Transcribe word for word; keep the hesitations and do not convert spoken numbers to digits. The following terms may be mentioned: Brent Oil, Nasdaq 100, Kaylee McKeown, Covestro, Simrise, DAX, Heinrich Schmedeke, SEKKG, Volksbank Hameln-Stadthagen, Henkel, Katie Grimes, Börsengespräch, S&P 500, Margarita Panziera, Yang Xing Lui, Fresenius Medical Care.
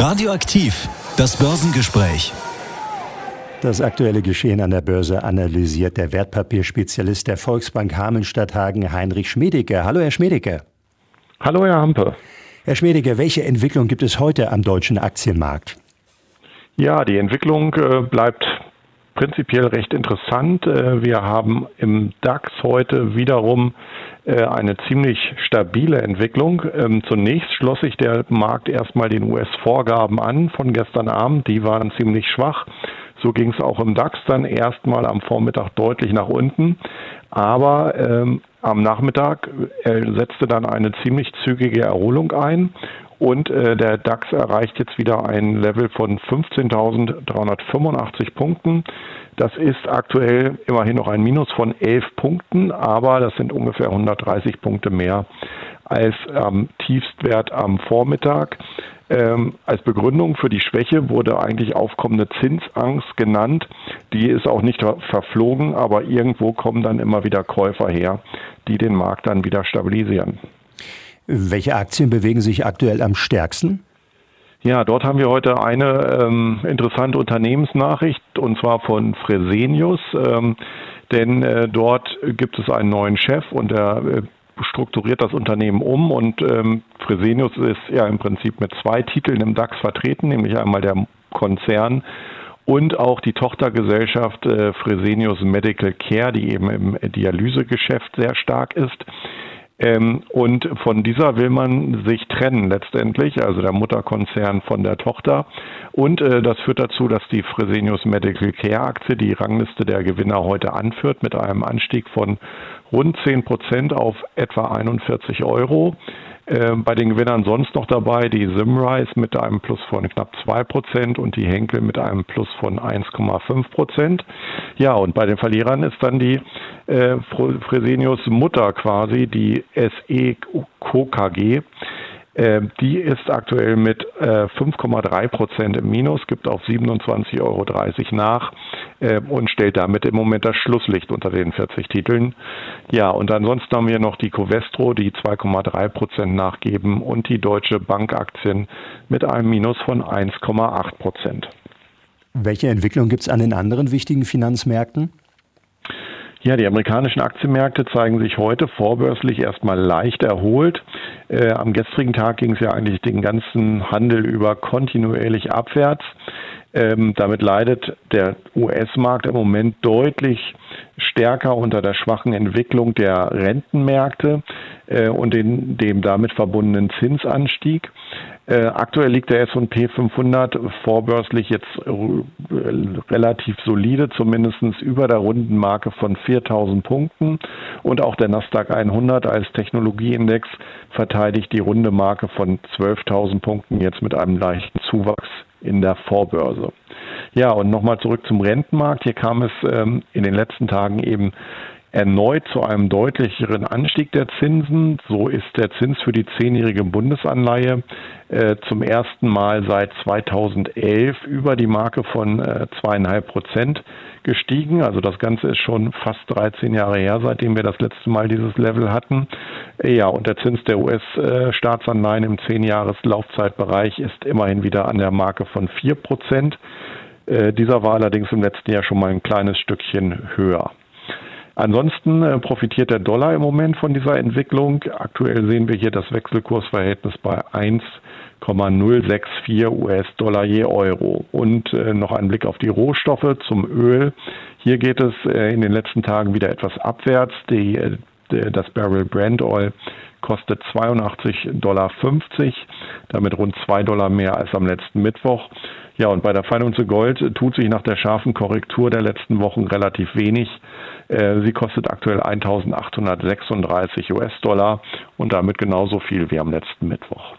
Radioaktiv, das Börsengespräch. Das aktuelle Geschehen an der Börse analysiert der Wertpapierspezialist der Volksbank Hameln-Stadthagen, Heinrich Schmedeke. Hallo, Herr Schmedeke. Hallo, Herr Hampe. Herr Schmedeke, welche Entwicklung gibt es heute am deutschen Aktienmarkt? Ja, die Entwicklung äh, bleibt prinzipiell recht interessant. Äh, wir haben im DAX heute wiederum eine ziemlich stabile Entwicklung. Zunächst schloss sich der Markt erstmal den U S-Vorgaben an von gestern Abend. Die waren ziemlich schwach. So ging es auch im DAX dann erstmal am Vormittag deutlich nach unten. Aber ähm, am Nachmittag äh, setzte dann eine ziemlich zügige Erholung ein. Und äh, der DAX erreicht jetzt wieder ein Level von fünfzehntausenddreihundertfünfundachtzig Punkten. Das ist aktuell immerhin noch ein Minus von elf Punkten, aber das sind ungefähr hundertdreißig Punkte mehr als am ähm, Tiefstwert am Vormittag. Ähm, als Begründung für die Schwäche wurde eigentlich aufkommende Zinsangst genannt. Die ist auch nicht verflogen, aber irgendwo kommen dann immer wieder Käufer her, die den Markt dann wieder stabilisieren. Welche Aktien bewegen sich aktuell am stärksten? Ja, dort haben wir heute eine ähm, interessante Unternehmensnachricht, und zwar von Fresenius. Ähm, denn äh, dort gibt es einen neuen Chef und der äh, strukturiert das Unternehmen um. Und ähm, Fresenius ist ja im Prinzip mit zwei Titeln im DAX vertreten, nämlich einmal der Konzern und auch die Tochtergesellschaft äh, Fresenius Medical Care, die eben im Dialysegeschäft sehr stark ist. Ähm, und von dieser will man sich trennen letztendlich, also der Mutterkonzern von der Tochter. Und äh, das führt dazu, dass die Fresenius Medical Care Aktie die Rangliste der Gewinner heute anführt mit einem Anstieg von rund zehn Prozent auf etwa einundvierzig Euro. Äh, bei den Gewinnern sonst noch dabei die Simrise mit einem Plus von knapp zwei Prozent und die Henkel mit einem Plus von eins Komma fünf Prozent. Ja, und bei den Verlierern ist dann die Äh, Fresenius Mutter quasi, die S E K K G, äh, die ist aktuell mit äh, fünf Komma drei Prozent im Minus, gibt auf siebenundzwanzig Euro dreißig nach äh, und stellt damit im Moment das Schlusslicht unter den vierzig Titeln. Ja, und ansonsten haben wir noch die Covestro, die zwei Komma drei Prozent nachgeben, und die Deutsche Bank Aktien mit einem Minus von eins Komma acht Prozent. Welche Entwicklung gibt es an den anderen wichtigen Finanzmärkten? Ja, die amerikanischen Aktienmärkte zeigen sich heute vorbörslich erstmal leicht erholt. Äh, am gestrigen Tag ging es ja eigentlich den ganzen Handel über kontinuierlich abwärts. Ähm, damit leidet der U S-Markt im Moment deutlich stärker unter der schwachen Entwicklung der Rentenmärkte äh, und den, dem damit verbundenen Zinsanstieg. Äh, aktuell liegt der S und P fünfhundert vorbörslich jetzt r- relativ solide, zumindest über der runden Marke von viertausend Punkten. Und auch der Nasdaq hundert als Technologieindex verteidigt die runde Marke von zwölftausend Punkten jetzt mit einem leichten Zuwachs in der Vorbörse. Ja, und nochmal zurück zum Rentenmarkt. Hier kam es ähm, in den letzten Tagen eben erneut zu einem deutlicheren Anstieg der Zinsen. So ist der Zins für die zehnjährige Bundesanleihe äh, zum ersten Mal seit zweitausendelf über die Marke von äh, zwei Komma fünf Prozent gestiegen. Also das Ganze ist schon fast dreizehn Jahre her, seitdem wir das letzte Mal dieses Level hatten. Ja, und der Zins der U S-Staatsanleihen im zehn-Jahres-Laufzeitbereich ist immerhin wieder an der Marke von vier Prozent. Äh, dieser war allerdings im letzten Jahr schon mal ein kleines Stückchen höher. Ansonsten profitiert der Dollar im Moment von dieser Entwicklung. Aktuell sehen wir hier das Wechselkursverhältnis bei eins Komma null sechs vier U S-Dollar je Euro. Und äh, noch ein Blick auf die Rohstoffe zum Öl. Hier geht es äh, in den letzten Tagen wieder etwas abwärts. Die, äh, das Barrel Brent Oil kostet zweiundachtzig Komma fünfzig Dollar, damit rund zwei Dollar mehr als am letzten Mittwoch. Ja, und bei der Feinunze Gold tut sich nach der scharfen Korrektur der letzten Wochen relativ wenig. Sie kostet aktuell eintausendachthundertsechsunddreißig U S-Dollar und damit genauso viel wie am letzten Mittwoch.